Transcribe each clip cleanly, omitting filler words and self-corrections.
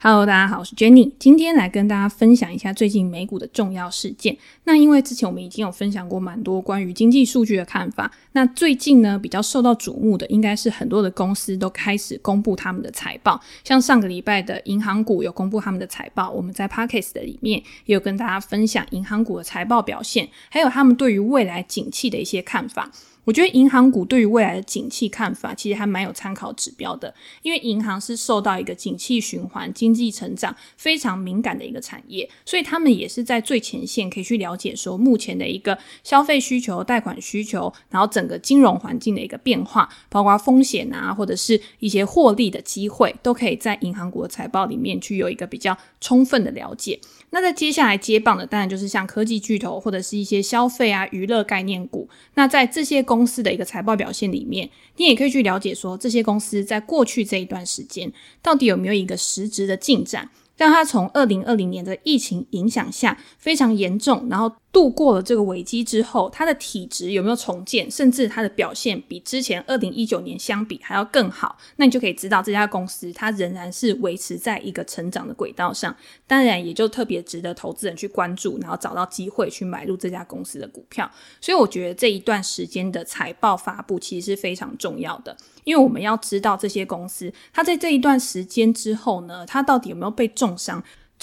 Hello， 大家好，我是 Jenny， 今天来跟大家分享一下最近美股的重要事件。那因为之前我们已经有分享过蛮多关于经济数据的看法，那最近呢比较受到瞩目的应该是很多的公司都开始公布他们的财报，像上个礼拜的银行股有公布他们的财报，我们在 Podcast 的里面也有跟大家分享银行股的财报表现，还有他们对于未来景气的一些看法。我觉得银行股对于未来的景气看法其实还蛮有参考指标的，因为银行是受到一个景气循环、经济成长非常敏感的一个产业，所以他们也是在最前线可以去了解说目前的一个消费需求、贷款需求，然后整个金融环境的一个变化，包括风险啊，或者是一些获利的机会，都可以在银行股的财报里面去有一个比较充分的了解。那在接下来接棒的当然就是像科技巨头或者是一些消费啊、娱乐概念股，那在这些公司的一个财报表现里面，你也可以去了解说这些公司在过去这一段时间到底有没有一个实质的进展，让它从2020年的疫情影响下非常严重，然后度过了这个危机之后，它的体质有没有重建，甚至它的表现比之前2019年相比还要更好，那你就可以知道这家公司它仍然是维持在一个成长的轨道上，当然也就特别值得投资人去关注，然后找到机会去买入这家公司的股票。所以我觉得这一段时间的财报发布其实是非常重要的，因为我们要知道这些公司它在这一段时间之后呢，它到底有没有被重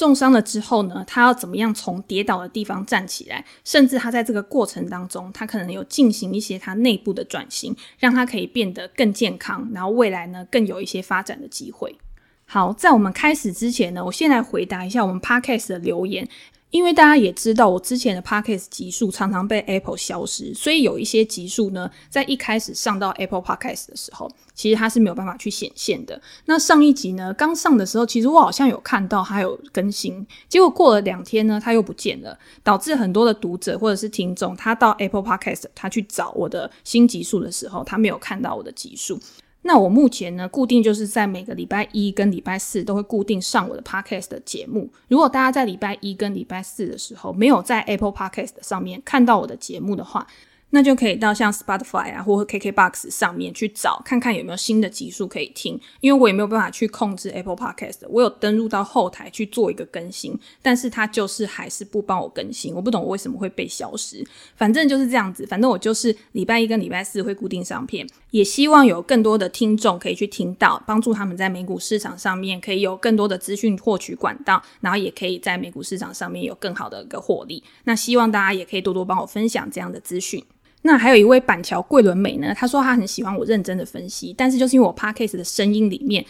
伤了之后呢，他要怎么样从跌倒的地方站起来，甚至他在这个过程当中他可能有进行一些他内部的转型，让他可以变得更健康，然后未来呢更有一些发展的机会。好，在我们开始之前呢，我先来回答一下我们 Podcast 的留言，因为大家也知道我之前的 Podcast 集数常常被 Apple 消失，所以有一些集数呢在一开始上到 Apple Podcast 的时候其实它是没有办法去显现的。那上一集呢刚上的时候其实我好像有看到它有更新，结果过了2天呢它又不见了，导致很多的读者或者是听众他到 Apple Podcast 他去找我的新集数的时候他没有看到我的集数。那我目前呢固定就是在每个礼拜一跟礼拜四都会固定上我的 podcast 的节目，如果大家在礼拜一跟礼拜四的时候没有在 Apple Podcast 上面看到我的节目的话，那就可以到像 Spotify 啊或 KKBOX 上面去找看看有没有新的集数可以听，因为我也没有办法去控制 Apple Podcast， 我有登录到后台去做一个更新，但是它就是还是不帮我更新，我不懂我为什么会被消失，反正就是这样子，反正我就是礼拜一跟礼拜四会固定上片，也希望有更多的听众可以去听到，帮助他们在美股市场上面可以有更多的资讯获取管道，然后也可以在美股市场上面有更好的一个获利，那希望大家也可以多多帮我分享这样的资讯。那还有一位板桥桂纶镁呢，他说他很喜欢我认真的分析，但是就是因为我 podcast 的声音里面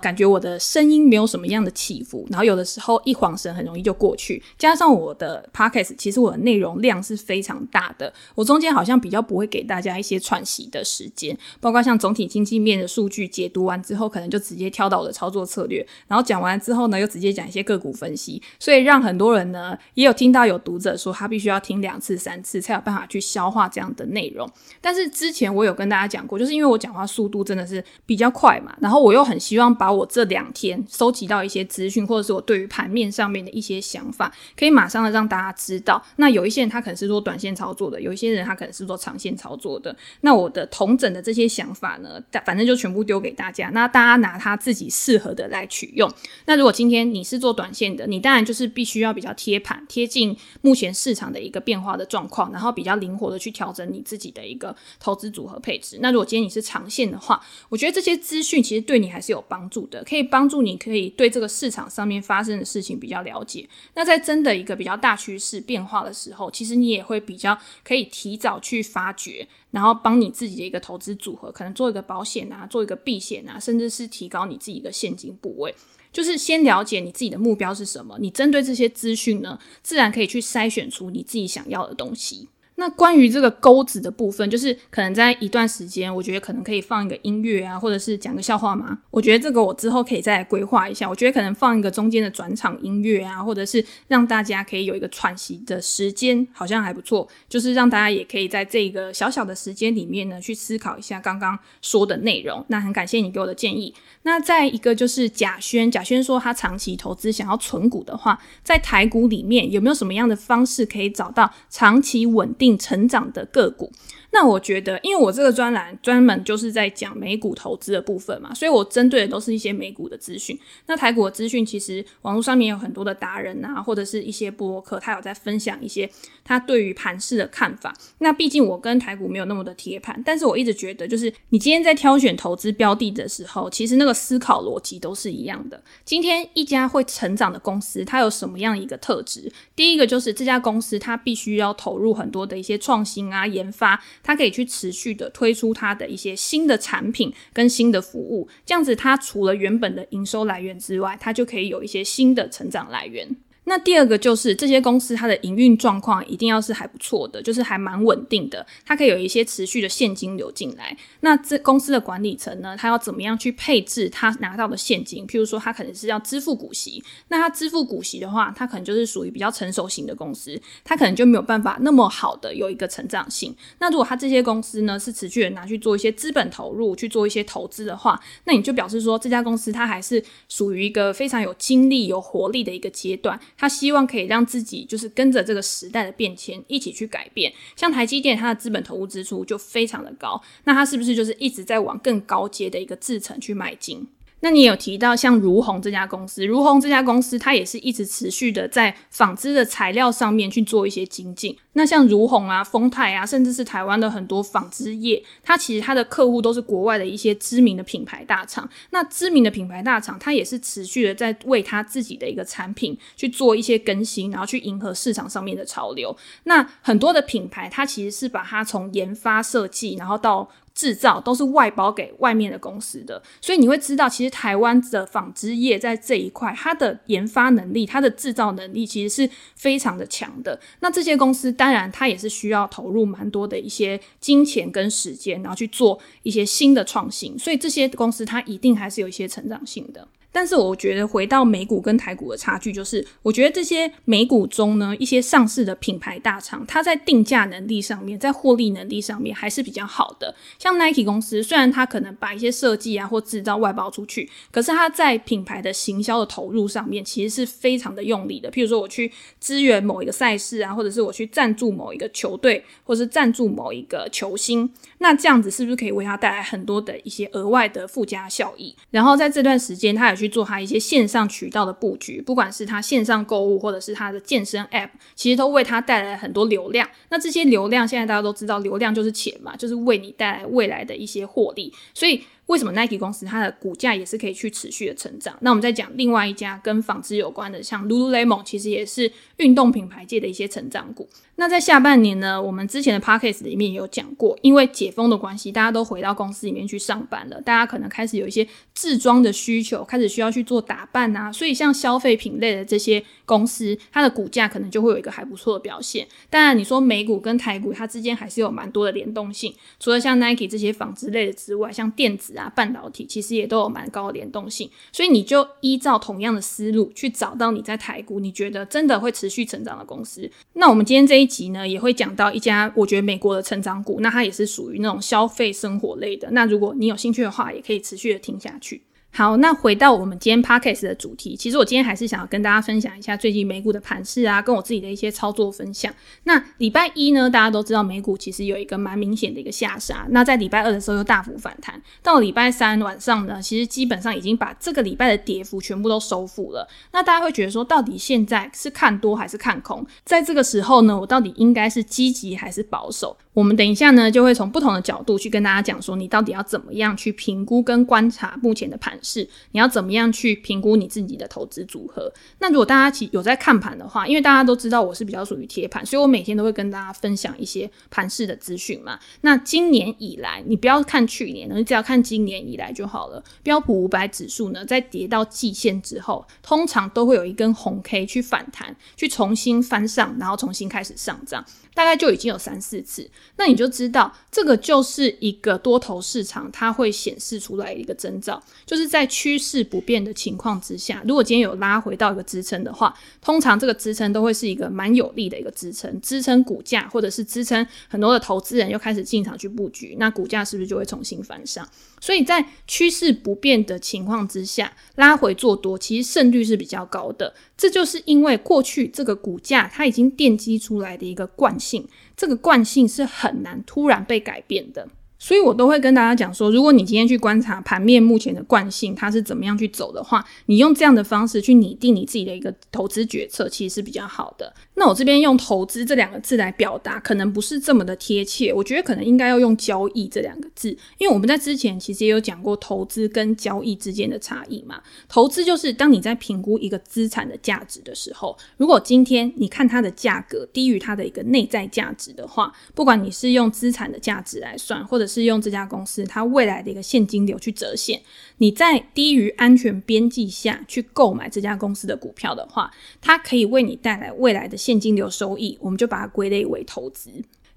感觉我的声音没有什么样的起伏，然后有的时候一晃神很容易就过去，加上我的 podcast 其实我的内容量是非常大的，我中间好像比较不会给大家一些喘息的时间，包括像总体经济面的数据解读完之后可能就直接跳到我的操作策略，然后讲完之后呢又直接讲一些个股分析，所以让很多人呢也有听到有读者说他必须要听2次3次才有办法去消化这样的内容。但是之前我有跟大家讲过，就是因为我讲话速度真的是比较快嘛，然后我又很希望把我这2天收集到一些资讯，或者是我对于盘面上面的一些想法可以马上的让大家知道。那有一些人他可能是做短线操作的，有一些人他可能是做长线操作的，那我的统整的这些想法呢反正就全部丢给大家，那大家拿他自己适合的来取用。那如果今天你是做短线的，你当然就是必须要比较贴盘，贴近目前市场的一个变化的状况，然后比较灵活的去调整你自己的一个投资组合配置。那如果今天你是长线的话，我觉得这些资讯其实对你还是有帮助的，可以帮助你可以对这个市场上面发生的事情比较了解，那在真的一个比较大趋势变化的时候，其实你也会比较可以提早去发掘，然后帮你自己的一个投资组合可能做一个保险啊，做一个避险啊，甚至是提高你自己一个现金部位。就是先了解你自己的目标是什么，你针对这些资讯呢自然可以去筛选出你自己想要的东西。那关于这个钩子的部分，就是可能在一段时间我觉得可能可以放一个音乐啊，或者是讲个笑话嘛，我觉得这个我之后可以再来规划一下，我觉得可能放一个中间的转场音乐啊，或者是让大家可以有一个喘息的时间，好像还不错，就是让大家也可以在这个小小的时间里面呢去思考一下刚刚说的内容。那很感谢你给我的建议。那再一个就是贾轩说他长期投资想要存股的话，在台股里面有没有什么样的方式可以找到长期稳定并成长的个股。那我觉得因为我这个专栏专门就是在讲美股投资的部分嘛，所以我针对的都是一些美股的资讯。那台股的资讯其实网络上面有很多的达人啊，或者是一些部落客，他有在分享一些他对于盘势的看法。那毕竟我跟台股没有那么的铁盘，但是我一直觉得就是你今天在挑选投资标的的时候，其实那个思考逻辑都是一样的。今天一家会成长的公司它有什么样一个特质？第一个就是这家公司它必须要投入很多的一些创新啊、研发，它可以去持续的推出它的一些新的产品跟新的服务，这样子它除了原本的营收来源之外，它就可以有一些新的成长来源。那第二个就是这些公司它的营运状况一定要是还不错的，就是还蛮稳定的，它可以有一些持续的现金流进来。那这公司的管理层呢，它要怎么样去配置它拿到的现金？譬如说它可能是要支付股息，那它支付股息的话，它可能就是属于比较成熟型的公司，它可能就没有办法那么好的有一个成长性。那如果它这些公司呢是持续的拿去做一些资本投入，去做一些投资的话，那你就表示说这家公司它还是属于一个非常有精力、有活力的一个阶段，他希望可以让自己就是跟着这个时代的变迁一起去改变。像台积电，它的资本投入支出就非常的高，那它是不是就是一直在往更高阶的一个制程去迈进？那你也有提到像如虹这家公司，如虹这家公司它也是一直持续的在纺织的材料上面去做一些精进。那像如虹啊、丰泰啊，甚至是台湾的很多纺织业，它其实它的客户都是国外的一些知名的品牌大厂。那知名的品牌大厂它也是持续的在为它自己的一个产品去做一些更新，然后去迎合市场上面的潮流。那很多的品牌它其实是把它从研发设计然后到制造都是外包给外面的公司的，所以你会知道其实台湾的纺织业在这一块它的研发能力、它的制造能力其实是非常的强的。那这些公司当然它也是需要投入蛮多的一些金钱跟时间，然后去做一些新的创新，所以这些公司它一定还是有一些成长性的。但是我觉得回到美股跟台股的差距，就是我觉得这些美股中呢，一些上市的品牌大厂，它在定价能力上面、在获利能力上面还是比较好的。像 Nike 公司，虽然它可能把一些设计啊或制造外包出去，可是它在品牌的行销的投入上面其实是非常的用力的。譬如说我去支援某一个赛事啊，或者是我去赞助某一个球队，或是赞助某一个球星，那这样子是不是可以为它带来很多的一些额外的附加效益？然后在这段时间它也去做他一些线上渠道的布局，不管是他线上购物或者是他的健身 app， 其实都为他带来很多流量。那这些流量现在大家都知道，流量就是钱嘛，就是为你带来未来的一些获利。所以为什么 Nike 公司它的股价也是可以去持续的成长？那我们再讲另外一家跟纺织有关的，像 Lululemon 其实也是运动品牌界的一些成长股。那在下半年呢，我们之前的 podcast 里面也有讲过，因为解封的关系，大家都回到公司里面去上班了，大家可能开始有一些制装的需求，开始需要去做打扮啊，所以像消费品类的这些公司，它的股价可能就会有一个还不错的表现。当然你说美股跟台股它之间还是有蛮多的联动性，除了像 Nike 这些纺织类的之外，像电子啊、半导体其实也都有蛮高的联动性，所以你就依照同样的思路去找到你在台股你觉得真的会持续成长的公司。那我们今天这一集呢，也会讲到一家我觉得美国的成长股，那它也是属于那种消费生活类的，那如果你有兴趣的话也可以持续的听下去。好，那回到我们今天 podcast 的主题，其实我今天还是想要跟大家分享一下最近美股的盘势啊，跟我自己的一些操作分享。那礼拜一呢，大家都知道美股其实有一个蛮明显的一个下杀，那在礼拜二的时候又大幅反弹，到礼拜三晚上呢，其实基本上已经把这个礼拜的跌幅全部都收复了。那大家会觉得说，到底现在是看多还是看空？在这个时候呢，我到底应该是积极还是保守？我们等一下呢，就会从不同的角度去跟大家讲说，你到底要怎么样去评估跟观察目前的盘势，你要怎么样去评估你自己的投资组合。那如果大家有在看盘的话，因为大家都知道我是比较属于贴盘，所以我每天都会跟大家分享一些盘势的资讯嘛。那今年以来，你不要看去年，你只要看今年以来就好了。标普500指数呢，在跌到季线之后，通常都会有一根红 K 去反弹，去重新翻上，然后重新开始上涨，大概就已经有3-4次。那你就知道这个就是一个多头市场它会显示出来的一个征兆，就是就是在趋势不变的情况之下，如果今天有拉回到一个支撑的话，通常这个支撑都会是一个蛮有力的一个支撑，支撑股价或者是支撑很多的投资人又开始进场去布局，那股价是不是就会重新翻上？所以在趋势不变的情况之下，拉回做多其实胜率是比较高的，这就是因为过去这个股价它已经奠基出来的一个惯性，这个惯性是很难突然被改变的。所以我都会跟大家讲说，如果你今天去观察盘面目前的惯性它是怎么样去走的话，你用这样的方式去拟定你自己的一个投资决策其实是比较好的。那我这边用投资这两个字来表达可能不是这么的贴切，我觉得可能应该要用交易这两个字，因为我们在之前其实也有讲过投资跟交易之间的差异嘛。投资就是当你在评估一个资产的价值的时候，如果今天你看它的价格低于它的一个内在价值的话，不管你是用资产的价值来算，或者是用这家公司它未来的一个现金流去折现，你在低于安全边际下去购买这家公司的股票的话，它可以为你带来未来的现金流收益，我们就把它归类为投资。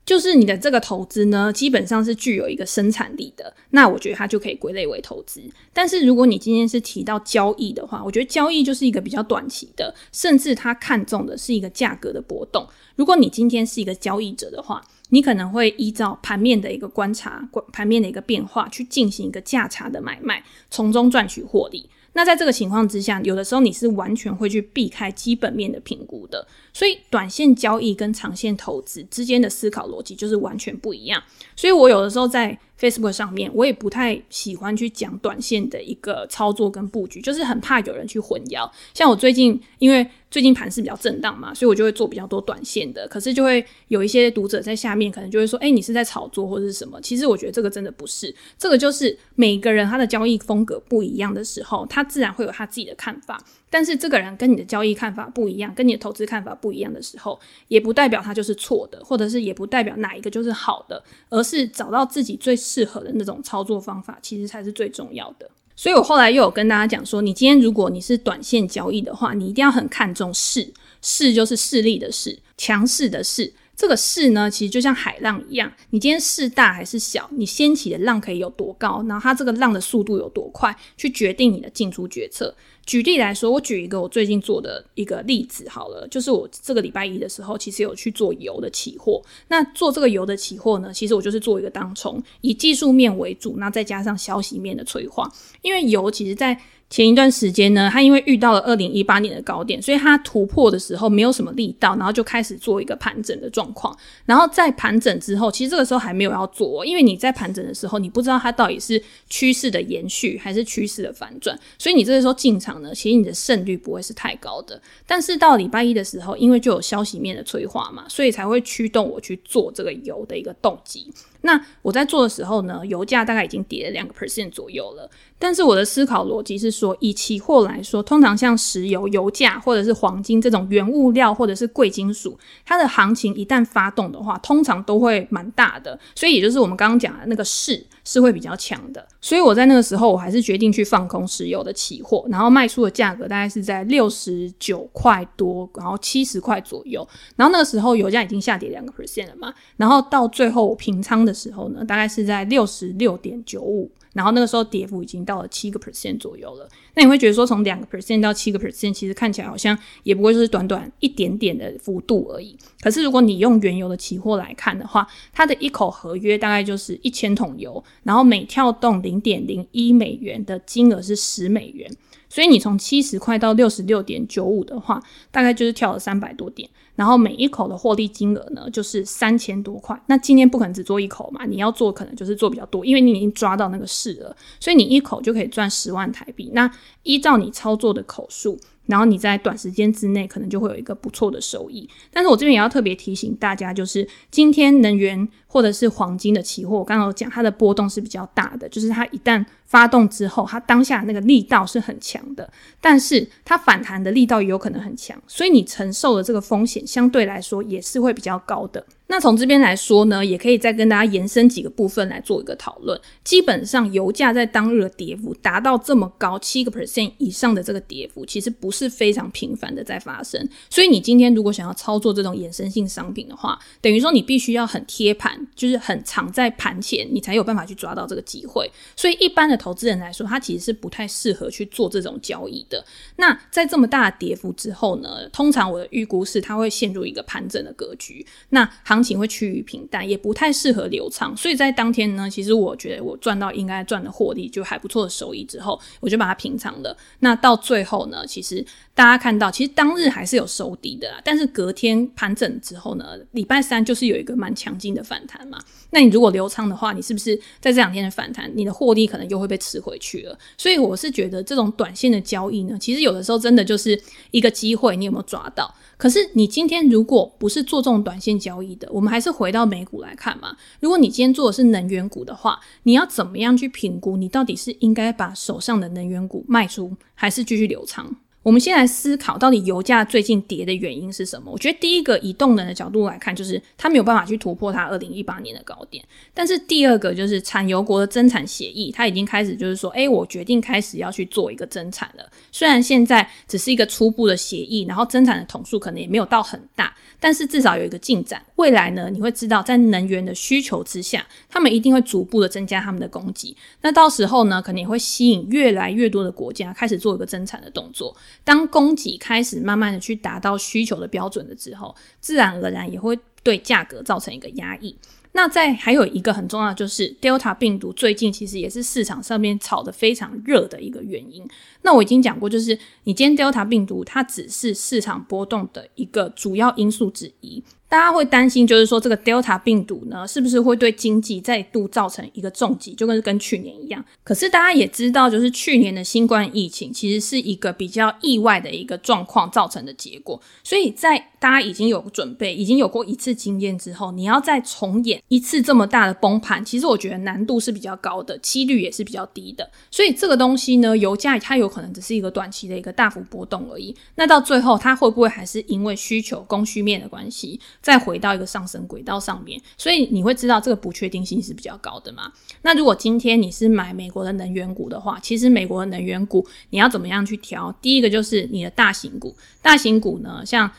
就是你的这个投资呢，基本上是具有一个生产力的，那我觉得它就可以归类为投资。但是如果你今天是提到交易的话，我觉得交易就是一个比较短期的，甚至它看重的是一个价格的波动。如果你今天是一个交易者的话，你可能会依照盘面的一个观察，盘面的一个变化去进行一个价差的买卖，从中赚取获利。那在这个情况之下，有的时候你是完全会去避开基本面的评估的，所以短线交易跟长线投资之间的思考逻辑就是完全不一样。所以我有的时候在 Facebook 上面，我也不太喜欢去讲短线的一个操作跟布局，就是很怕有人去混淆。像我最近，因为最近盘势比较震荡嘛，所以我就会做比较多短线的，可是就会有一些读者在下面可能就会说，你是在炒作或是什么，其实我觉得这个真的不是，这个就是每个人他的交易风格不一样的时候，他自然会有他自己的看法，但是这个人跟你的交易看法不一样，跟你的投资看法不一样的时候，也不代表他就是错的，或者是也不代表哪一个就是好的，而是找到自己最适合的那种操作方法，其实才是最重要的。所以我后来又有跟大家讲说，你今天如果你是短线交易的话，你一定要很看重势，势就是势力的势，强势的势。这个势呢，其实就像海浪一样，你今天势大还是小，你掀起的浪可以有多高，然后它这个浪的速度有多快，去决定你的进出决策。举例来说，我举一个我最近做的一个例子好了，就是我这个礼拜一的时候其实有去做油的期货。那做这个油的期货呢，其实我就是做一个当冲，以技术面为主，那再加上消息面的催化。因为油其实在前一段时间呢，它因为遇到了2018年的高点，所以它突破的时候没有什么力道，然后就开始做一个盘整的状况。然后在盘整之后，其实这个时候还没有要做，因为你在盘整的时候你不知道它到底是趋势的延续还是趋势的反转，所以你这个时候进场其实你的胜率不会是太高的。但是到礼拜一的时候，因为就有消息面的催化嘛，所以才会驱动我去做这个油的一个动机。那我在做的时候呢，油价大概已经跌了 2% 左右了，但是我的思考逻辑是说，以期货来说，通常像石油、油价或者是黄金这种原物料或者是贵金属，它的行情一旦发动的话，通常都会蛮大的，所以也就是我们刚刚讲的那个势是会比较强的。所以我在那个时候，我还是决定去放空石油的期货，然后卖出的价格大概是在69块多，然后70块左右。然后那个时候油价已经下跌 2% 了嘛，然后到最后我平仓的时候呢，大概是在 66.95%， 然后那个时候跌幅已经到了 7% 左右了。那你会觉得说，从 2% 到 7% 其实看起来好像也不过就是短短一点点的幅度而已，可是如果你用原油的期货来看的话，它的一口合约大概就是1000桶油，然后每跳动 0.01 美元的金额是10美元，所以你从70块到 66.95 的话，大概就是跳了300多点，然后每一口的获利金额呢就是3000多块。那今天不可能只做一口嘛，你要做可能就是做比较多，因为你已经抓到那个势了，所以你一口就可以赚10万台币。那依照你操作的口数，然后你在短时间之内可能就会有一个不错的收益。但是我这边也要特别提醒大家，就是今天能源或者是黄金的期货，我刚刚有讲它的波动是比较大的，就是它一旦发动之后，它当下那个力道是很强的，但是它反弹的力道也有可能很强，所以你承受的这个风险相对来说也是会比较高的。那从这边来说呢，也可以再跟大家延伸几个部分来做一个讨论。基本上油价在当日的跌幅达到这么高 7% 以上的这个跌幅，其实不是非常频繁的在发生，所以你今天如果想要操作这种衍生性商品的话，等于说你必须要很贴盘，就是很常在盘前，你才有办法去抓到这个机会。所以一般的投资人来说，他其实是不太适合去做这种交易的。那在这么大的跌幅之后呢，通常我的预估是它会陷入一个盘整的格局，那行情会趋于平淡，也不太适合留仓。所以在当天呢，其实我觉得我赚到应该赚的获利就还不错的收益之后，我就把它平仓了。那到最后呢，其实大家看到其实当日还是有收低的啦，但是隔天盘整之后呢，礼拜三就是有一个蛮强劲的反弹嘛。那你如果留仓的话，你是不是在这两天的反弹，你的获利可能又会被吃回去了。所以我是觉得这种短线的交易呢，其实有的时候真的就是一个机会，你有没有抓到。可是你今天如果不是做这种短线交易的，我们还是回到美股来看嘛。如果你今天做的是能源股的话，你要怎么样去评估你到底是应该把手上的能源股卖出，还是继续留仓？我们先来思考到底油价最近跌的原因是什么。我觉得第一个，以动能的角度来看，就是它没有办法去突破它2018年的高点。但是第二个就是产油国的增产协议，它已经开始就是说我决定开始要去做一个增产了。虽然现在只是一个初步的协议，然后增产的桶数可能也没有到很大，但是至少有一个进展。未来呢，你会知道在能源的需求之下，他们一定会逐步的增加他们的供给。那到时候呢，可能也会吸引越来越多的国家开始做一个增产的动作。当供给开始慢慢的去达到需求的标准了之后，自然而然也会对价格造成一个压抑。那再还有一个很重要的就是 Delta 病毒最近其实也是市场上面炒得非常热的一个原因。那我已经讲过，就是你今天 Delta 病毒它只是市场波动的一个主要因素之一，大家会担心就是说这个 Delta 病毒呢是不是会对经济再度造成一个重击，就跟去年一样。可是大家也知道，就是去年的新冠疫情其实是一个比较意外的一个状况造成的结果。所以在大家已经有准备，已经有过一次经验之后，你要再重演一次这么大的崩盘，其实我觉得难度是比较高的，几率也是比较低的。所以这个东西呢，油价它有可能只是一个短期的一个大幅波动而已。那到最后它会不会还是因为需求供需面的关系再回到一个上升轨道上面，所以你会知道这个不确定性是比较高的嘛。那如果今天你是买美国的能源股的话，其实美国的能源股你要怎么样去调？第一个就是你的大型股，大型股呢，像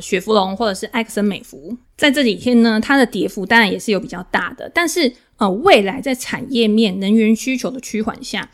雪佛龙或者是埃克森美孚，在这几天呢，它的跌幅当然也是有比较大的，但是未来在产业面能源需求的趋缓下，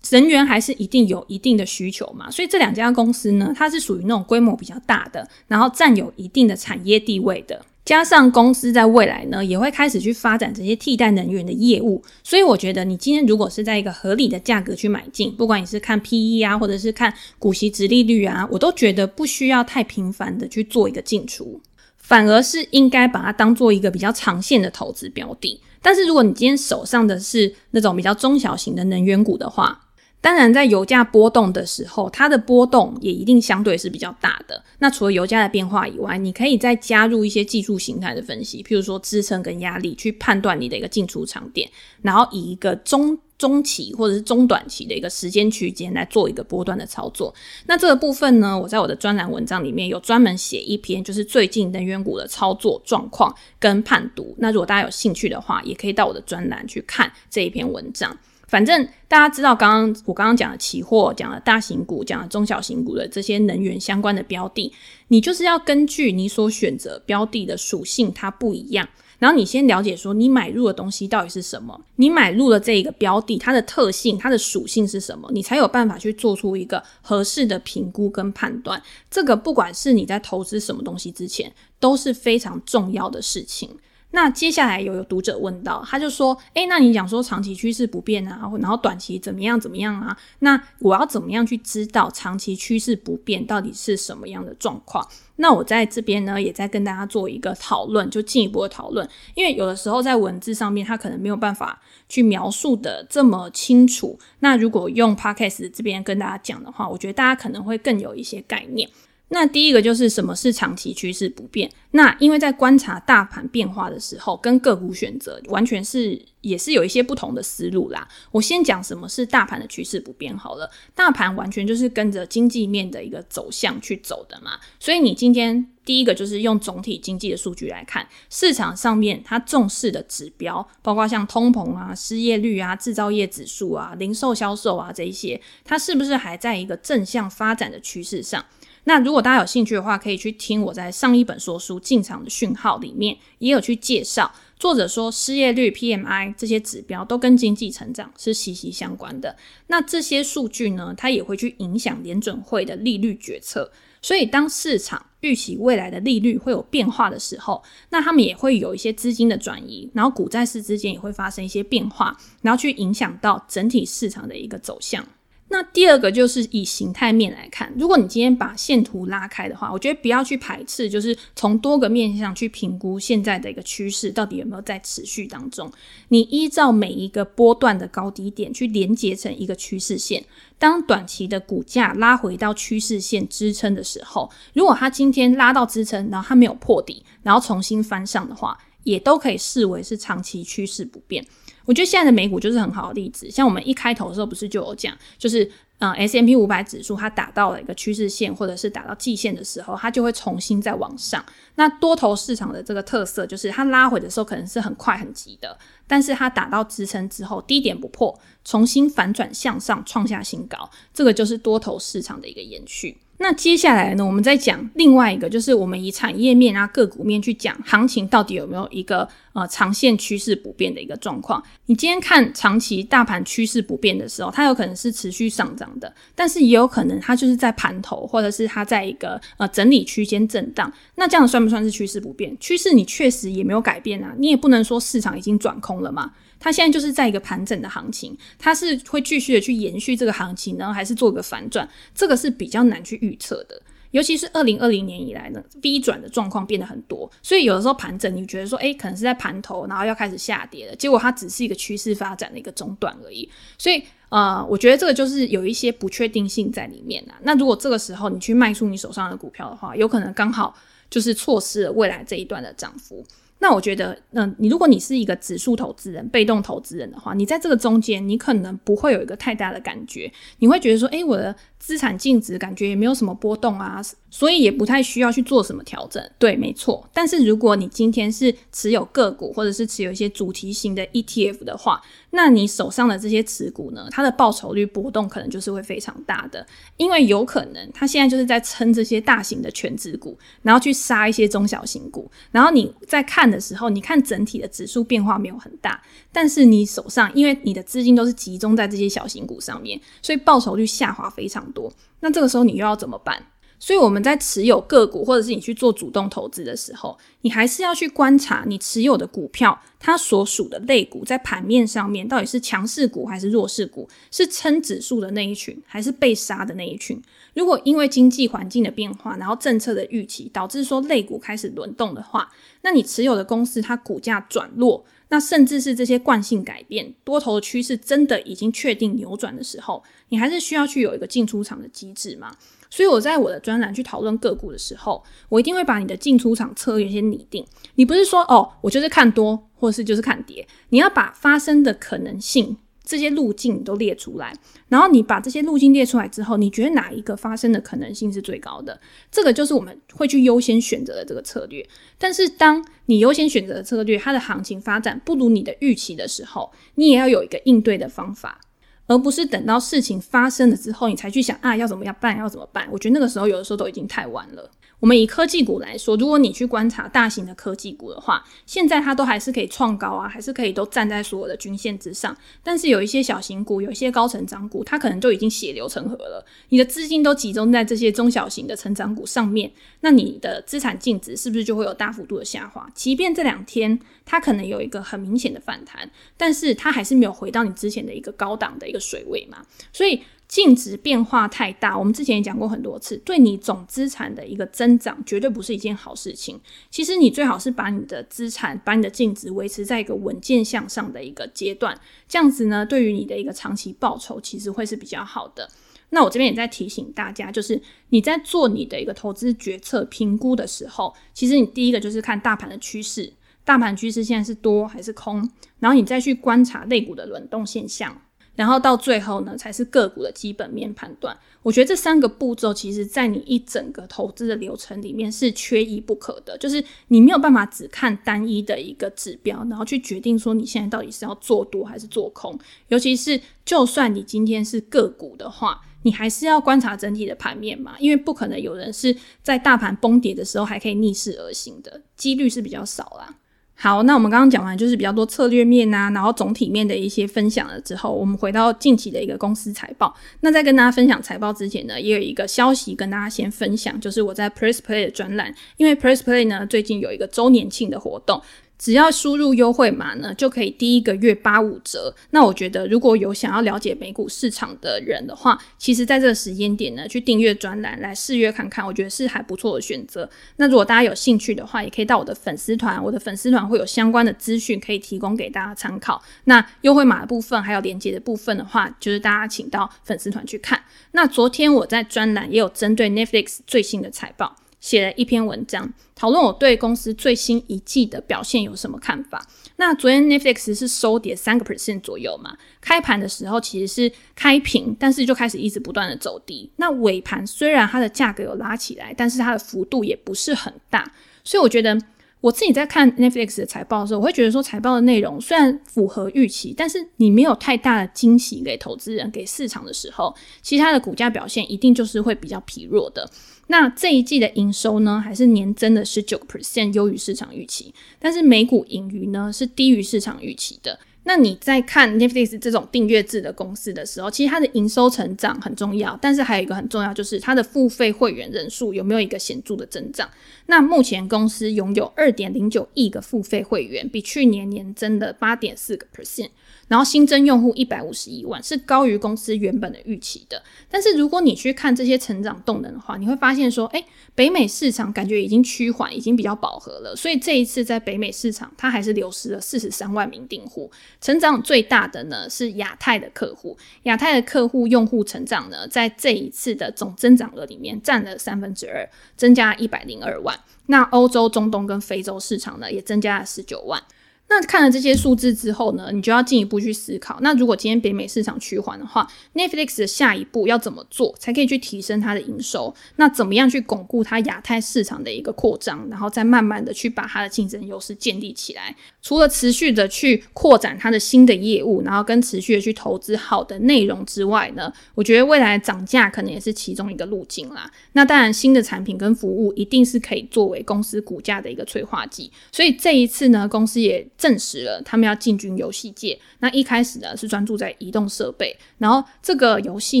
能源还是一定有一定的需求嘛，所以这两家公司呢，它是属于那种规模比较大的，然后占有一定的产业地位的，加上公司在未来呢也会开始去发展这些替代能源的业务。所以我觉得你今天如果是在一个合理的价格去买进，不管你是看 PE 啊，或者是看股息殖利率啊，我都觉得不需要太频繁的去做一个进出，反而是应该把它当做一个比较长线的投资标的。但是如果你今天手上的是那种比较中小型的能源股的话，当然在油价波动的时候，它的波动也一定相对是比较大的。那除了油价的变化以外，你可以再加入一些技术形态的分析，譬如说支撑跟压力，去判断你的一个进出场点，然后以一个中期或者是中短期的一个时间区间来做一个波段的操作。那这个部分呢，我在我的专栏文章里面有专门写一篇，就是最近能源股的操作状况跟判读。那如果大家有兴趣的话，也可以到我的专栏去看这一篇文章。反正大家知道我刚刚讲的期货，讲的大型股，讲的中小型股的这些能源相关的标的，你就是要根据你所选择标的的属性它不一样，然后你先了解说你买入的东西到底是什么，你买入的这一个标的它的特性，它的属性是什么，你才有办法去做出一个合适的评估跟判断。这个不管是你在投资什么东西之前都是非常重要的事情。那接下来有读者问到，他就说那你讲说长期趋势不变啊，然后短期怎么样怎么样啊，那我要怎么样去知道长期趋势不变到底是什么样的状况？那我在这边呢也在跟大家做一个讨论，就进一步的讨论。因为有的时候在文字上面他可能没有办法去描述的这么清楚，那如果用 Podcast 这边跟大家讲的话，我觉得大家可能会更有一些概念。那第一个就是什么是长期趋势不变，那因为在观察大盘变化的时候跟个股选择完全是也是有一些不同的思路啦。我先讲什么是大盘的趋势不变好了，大盘完全就是跟着经济面的一个走向去走的嘛，所以你今天第一个就是用总体经济的数据来看市场上面它重视的指标，包括像通膨啊、失业率啊、制造业指数啊、零售销售啊，这一些它是不是还在一个正向发展的趋势上。那如果大家有兴趣的话，可以去听我在上一本说书《进场的讯号》里面也有去介绍，作者说失业率 PMI 这些指标都跟经济成长是息息相关的，那这些数据呢它也会去影响联准会的利率决策，所以当市场预期未来的利率会有变化的时候，那他们也会有一些资金的转移，然后股债市之间也会发生一些变化，然后去影响到整体市场的一个走向。那第二个就是以形态面来看，如果你今天把线图拉开的话，我觉得不要去排斥，就是从多个面向去评估现在的一个趋势到底有没有在持续当中，你依照每一个波段的高低点去连结成一个趋势线，当短期的股价拉回到趋势线支撑的时候，如果它今天拉到支撑然后它没有破底然后重新翻上的话，也都可以视为是长期趋势不变。我觉得现在的美股就是很好的例子，像我们一开头的时候不是就有讲，就是S&P 500 指数它打到了一个趋势线或者是打到季线的时候，它就会重新再往上。那多头市场的这个特色就是它拉回的时候可能是很快很急的，但是它打到支撑之后低点不破，重新反转向上创下新高，这个就是多头市场的一个延续。那接下来呢，我们再讲另外一个，就是我们以产业面啊、个股面去讲行情到底有没有一个长线趋势不变的一个状况。你今天看长期大盘趋势不变的时候，它有可能是持续上涨的，但是也有可能它就是在盘头，或者是它在一个整理区间震荡。那这样算不算是趋势不变？趋势你确实也没有改变啊，你也不能说市场已经转空了嘛。它现在就是在一个盘整的行情，它是会继续的去延续这个行情呢，还是做个反转？这个是比较难去预测的。尤其是2020年以来呢， V 转的状况变得很多，所以有的时候盘整你觉得说可能是在盘头然后要开始下跌了，结果它只是一个趋势发展的一个中断而已。所以我觉得这个就是有一些不确定性在里面啊。那如果这个时候你去卖出你手上的股票的话，有可能刚好就是错失了未来这一段的涨幅。那我觉得你如果你是一个指数投资人、被动投资人的话，你在这个中间你可能不会有一个太大的感觉，你会觉得说我的资产净值感觉也没有什么波动啊，所以也不太需要去做什么调整。对，没错。但是如果你今天是持有个股或者是持有一些主题型的 ETF 的话，那你手上的这些持股呢，它的报酬率波动可能就是会非常大的，因为有可能它现在就是在撑这些大型的全指股，然后去杀一些中小型股，然后你在看的时候，你看整体的指数变化没有很大，但是你手上因为你的资金都是集中在这些小型股上面，所以报酬率下滑非常多。那这个时候你又要怎么办？所以我们在持有个股或者是你去做主动投资的时候，你还是要去观察你持有的股票它所属的类股在盘面上面到底是强势股还是弱势股，是撑指数的那一群还是被杀的那一群。如果因为经济环境的变化然后政策的预期导致说类股开始轮动的话，那你持有的公司它股价转落，那甚至是这些惯性改变，多头的趋势真的已经确定扭转的时候，你还是需要去有一个进出场的机制嘛。所以我在我的专栏去讨论个股的时候，我一定会把你的进出场策略先拟定。你不是说我就是看多或是就是看跌，你要把发生的可能性这些路径都列出来，然后你把这些路径列出来之后，你觉得哪一个发生的可能性是最高的，这个就是我们会去优先选择的这个策略。但是当你优先选择的策略它的行情发展不如你的预期的时候，你也要有一个应对的方法，而不是等到事情发生了之后你才去想要怎么办要怎么办。我觉得那个时候有的时候都已经太晚了。我们以科技股来说，如果你去观察大型的科技股的话，现在它都还是可以创高啊，还是可以都站在所有的均线之上，但是有一些小型股、有一些高成长股，它可能就已经血流成河了，你的资金都集中在这些中小型的成长股上面，那你的资产净值是不是就会有大幅度的下滑？即便这两天它可能有一个很明显的反弹，但是它还是没有回到你之前的一个高档的一个水位嘛。所以净值变化太大，我们之前也讲过很多次，对你总资产的一个增长绝对不是一件好事情。其实你最好是把你的资产、把你的净值维持在一个稳健向上的一个阶段，这样子呢，对于你的一个长期报酬其实会是比较好的。那我这边也在提醒大家，就是你在做你的一个投资决策评估的时候，其实你第一个就是看大盘的趋势，大盘趋势现在是多还是空，然后你再去观察类股的轮动现象，然后到最后呢才是个股的基本面判断。我觉得这三个步骤其实在你一整个投资的流程里面是缺一不可的，就是你没有办法只看单一的一个指标，然后去决定说你现在到底是要做多还是做空。尤其是就算你今天是个股的话，你还是要观察整体的盘面嘛，因为不可能有人是在大盘崩跌的时候还可以逆势而行的，几率是比较少啦。好，那我们刚刚讲完就是比较多策略面啊，然后总体面的一些分享了之后，我们回到近期的一个公司财报。那在跟大家分享财报之前呢，也有一个消息跟大家先分享，就是我在 PressPlay 的专栏，因为 PressPlay 呢最近有一个周年庆的活动，只要输入优惠码呢就可以第一个月85折。那我觉得如果有想要了解美股市场的人的话，其实在这个时间点呢去订阅专栏来试阅看看，我觉得是还不错的选择。那如果大家有兴趣的话，也可以到我的粉丝团，我的粉丝团会有相关的资讯可以提供给大家参考。那优惠码的部分还有连结的部分的话，就是大家请到粉丝团去看。那昨天我在专栏也有针对 Netflix 最新的财报写了一篇文章，讨论我对公司最新一季的表现有什么看法。那昨天 Netflix 是收跌 3% 左右嘛，开盘的时候其实是开平，但是就开始一直不断的走低。那尾盘虽然它的价格有拉起来，但是它的幅度也不是很大，所以我觉得我自己在看 Netflix 的财报的时候，我会觉得说财报的内容虽然符合预期，但是你没有太大的惊喜给投资人给市场的时候，其他的股价表现一定就是会比较疲弱的。那这一季的营收呢还是年增的 19%， 优于市场预期，但是每股盈余呢是低于市场预期的。那你在看 Netflix 这种订阅制的公司的时候，其实它的营收成长很重要，但是还有一个很重要就是它的付费会员人数有没有一个显著的增长。那目前公司拥有 2.09 亿个付费会员，比去年年增的 8.4%， 然后新增用户151万，是高于公司原本的预期的。但是如果你去看这些成长动能的话，你会发现说北美市场感觉已经趋缓，已经比较饱和了，所以这一次在北美市场它还是流失了43万名订户。成长最大的呢是亚太的客户，亚太的客户用户成长呢在这一次的总增长额里面占了 2%， 增加了102万。那欧洲、中东跟非洲市场呢也增加了19万。那看了这些数字之后呢，你就要进一步去思考，那如果今天北美市场趋缓的话， Netflix 的下一步要怎么做才可以去提升它的营收，那怎么样去巩固它亚太市场的一个扩张，然后再慢慢的去把它的竞争优势建立起来。除了持续的去扩展它的新的业务，然后跟持续的去投资好的内容之外呢，我觉得未来涨价可能也是其中一个路径啦。那当然新的产品跟服务一定是可以作为公司股价的一个催化剂，所以这一次呢公司也证实了他们要进军游戏界。那一开始呢是专注在移动设备，然后这个游戏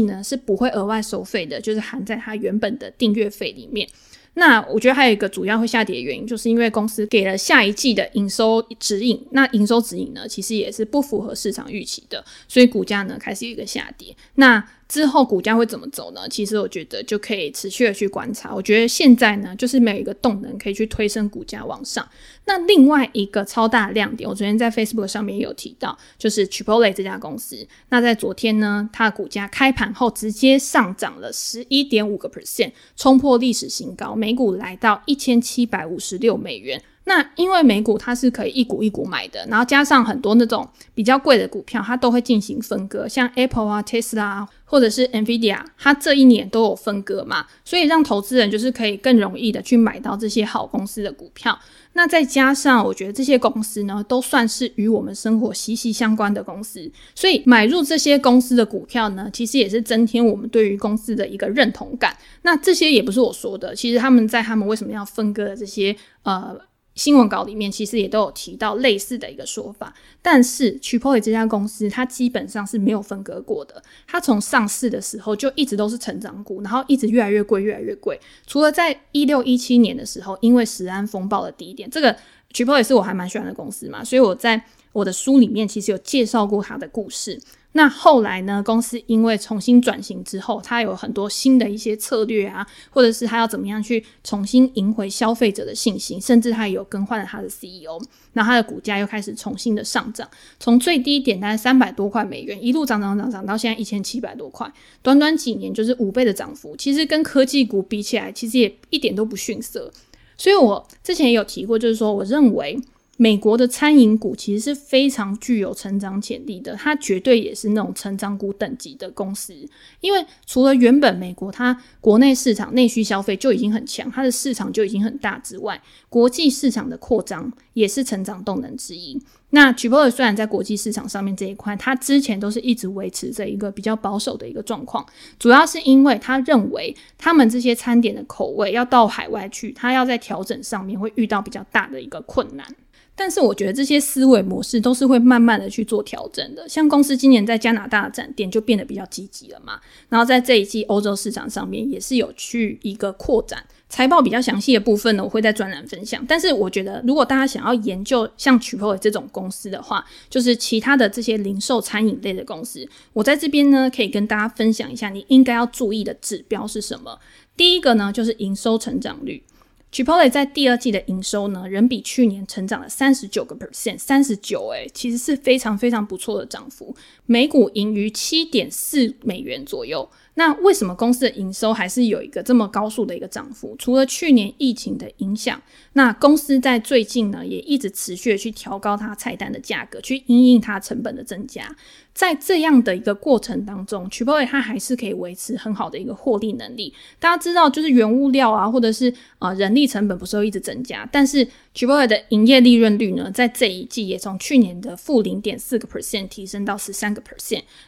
呢是不会额外收费的，就是含在它原本的订阅费里面。那我觉得还有一个主要会下跌的原因，就是因为公司给了下一季的营收指引，那营收指引呢其实也是不符合市场预期的，所以股价呢开始有一个下跌。那之后股价会怎么走呢？其实我觉得就可以持续的去观察。我觉得现在呢就是没有一个动能可以去推升股价往上。那另外一个超大的亮点，我昨天在 Facebook 上面也有提到，就是 Chipotle 这家公司。那在昨天呢，它的股价开盘后直接上涨了 11.5%， 冲破历史新高，每股来到$1756。那因为美股它是可以一股一股买的，然后加上很多那种比较贵的股票它都会进行分割，像 Apple 啊、 Tesla 啊或者是 NVIDIA， 它这一年都有分割嘛，所以让投资人就是可以更容易的去买到这些好公司的股票。那再加上我觉得这些公司呢都算是与我们生活息息相关的公司，所以买入这些公司的股票呢其实也是增添我们对于公司的一个认同感。那这些也不是我说的，其实他们为什么要分割的这些新闻稿里面其实也都有提到类似的一个说法。但是 Chipotle 这家公司它基本上是没有分割过的，它从上市的时候就一直都是成长股，然后一直越来越贵越来越贵，除了在16-17年的时候因为食安风暴的低点，这个 Chipotle 是我还蛮喜欢的公司嘛，所以我在我的书里面其实有介绍过它的故事。那后来呢，公司因为重新转型之后，它有很多新的一些策略啊，或者是它要怎么样去重新赢回消费者的信心，甚至它有更换了它的 CEO， 然后它的股价又开始重新的上涨，从最低点大概$300多一路涨到现在$1700多，短短几年就是5倍的涨幅，其实跟科技股比起来其实也一点都不逊色。所以我之前也有提过，就是说我认为美国的餐饮股其实是非常具有成长潜力的，它绝对也是那种成长股等级的公司。因为除了原本美国它国内市场内需消费就已经很强，它的市场就已经很大之外，国际市场的扩张也是成长动能之一。那 Chipotle 虽然在国际市场上面这一块，它之前都是一直维持着一个比较保守的一个状况，主要是因为他认为他们这些餐点的口味要到海外去，他要在调整上面会遇到比较大的一个困难。但是我觉得这些思维模式都是会慢慢的去做调整的，像公司今年在加拿大的展店就变得比较积极了嘛，然后在这一季欧洲市场上面也是有去一个扩展。财报比较详细的部分呢，我会在专栏分享，但是我觉得如果大家想要研究像 Chipotle 这种公司的话，就是其他的这些零售餐饮类的公司，我在这边呢可以跟大家分享一下你应该要注意的指标是什么。第一个呢就是营收成长率，Chipotle 在第二季的营收呢，仍比去年成长了 39%， 39欸，其实是非常非常不错的涨幅，每股盈余 7.4 美元左右。那为什么公司的营收还是有一个这么高速的一个涨幅？除了去年疫情的影响，那公司在最近呢也一直持续的去调高它菜单的价格，去因应它成本的增加。在这样的一个过程当中， Chipotle 它还是可以维持很好的一个获利能力。大家知道就是原物料啊，或者是人力成本不是会一直增加，但是 Chipotle 的营业利润率呢，在这一季也从去年的负 0.4% 提升到 13%，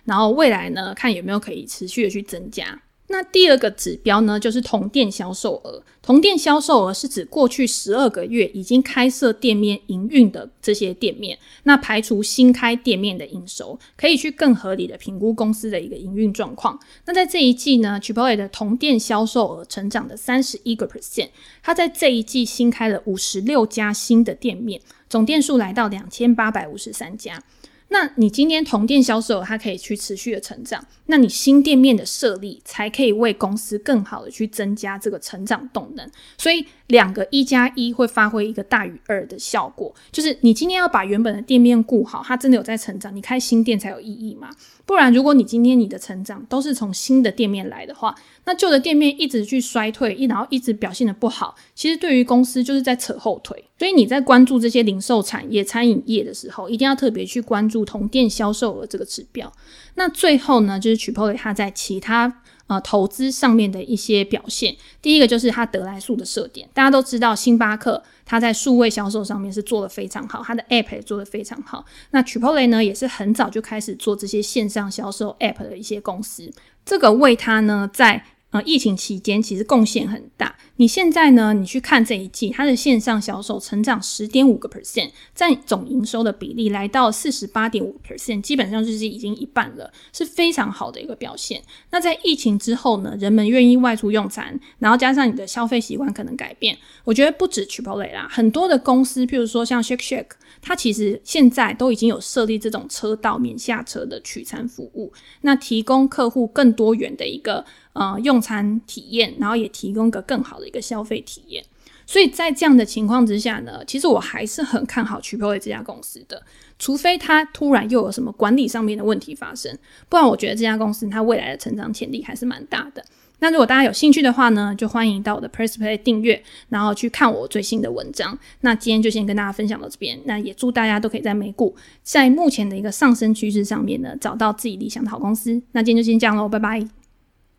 然后未来呢看有没有可以持续的去增加。那第二个指标呢就是同店销售额，同店销售额是指过去12个月已经开设店面营运的这些店面，那排除新开店面的营收，可以去更合理的评估公司的一个营运状况。那在这一季呢， Chipotle 的同店销售额成长的 31%， 它在这一季新开了56家新的店面，总店数来到2853家。那你今天同店销售它可以去持续的成长，那你新店面的设立才可以为公司更好的去增加这个成长动能，所以两个一加一会发挥一个大于二的效果，就是你今天要把原本的店面顾好，它真的有在成长，你开新店才有意义嘛。不然如果你今天你的成长都是从新的店面来的话，那旧的店面一直去衰退，然后一直表现的不好，其实对于公司就是在扯后腿。所以你在关注这些零售产业餐饮业的时候，一定要特别去关注同店销售额这个指标。那最后呢就是 Chipotle 它在其他投资上面的一些表现。第一个就是它得来速的设点，大家都知道星巴克它在数位销售上面是做得非常好，它的 App 也做得非常好，那 Chipotle 呢也是很早就开始做这些线上销售 App 的一些公司，这个为它呢在疫情期间其实贡献很大。你现在呢你去看这一季，它的线上销售成长 10.5%， 占总营收的比例来到 48.5%， 基本上就是已经一半了，是非常好的一个表现。那在疫情之后呢，人们愿意外出用餐，然后加上你的消费习惯可能改变，我觉得不止 Chipotle 啦，很多的公司譬如说像 ShakeShack， 它其实现在都已经有设立这种车道免下车的取餐服务，那提供客户更多元的一个用餐体验，然后也提供个更好的一个消费体验。所以在这样的情况之下呢，其实我还是很看好 Chipotle 这家公司的，除非它突然又有什么管理上面的问题发生，不然我觉得这家公司它未来的成长潜力还是蛮大的。那如果大家有兴趣的话呢，就欢迎到我的 PressPlay 订阅，然后去看我最新的文章。那今天就先跟大家分享到这边，那也祝大家都可以在美股在目前的一个上升趋势上面呢，找到自己理想的好公司。那今天就先这样咯，拜拜。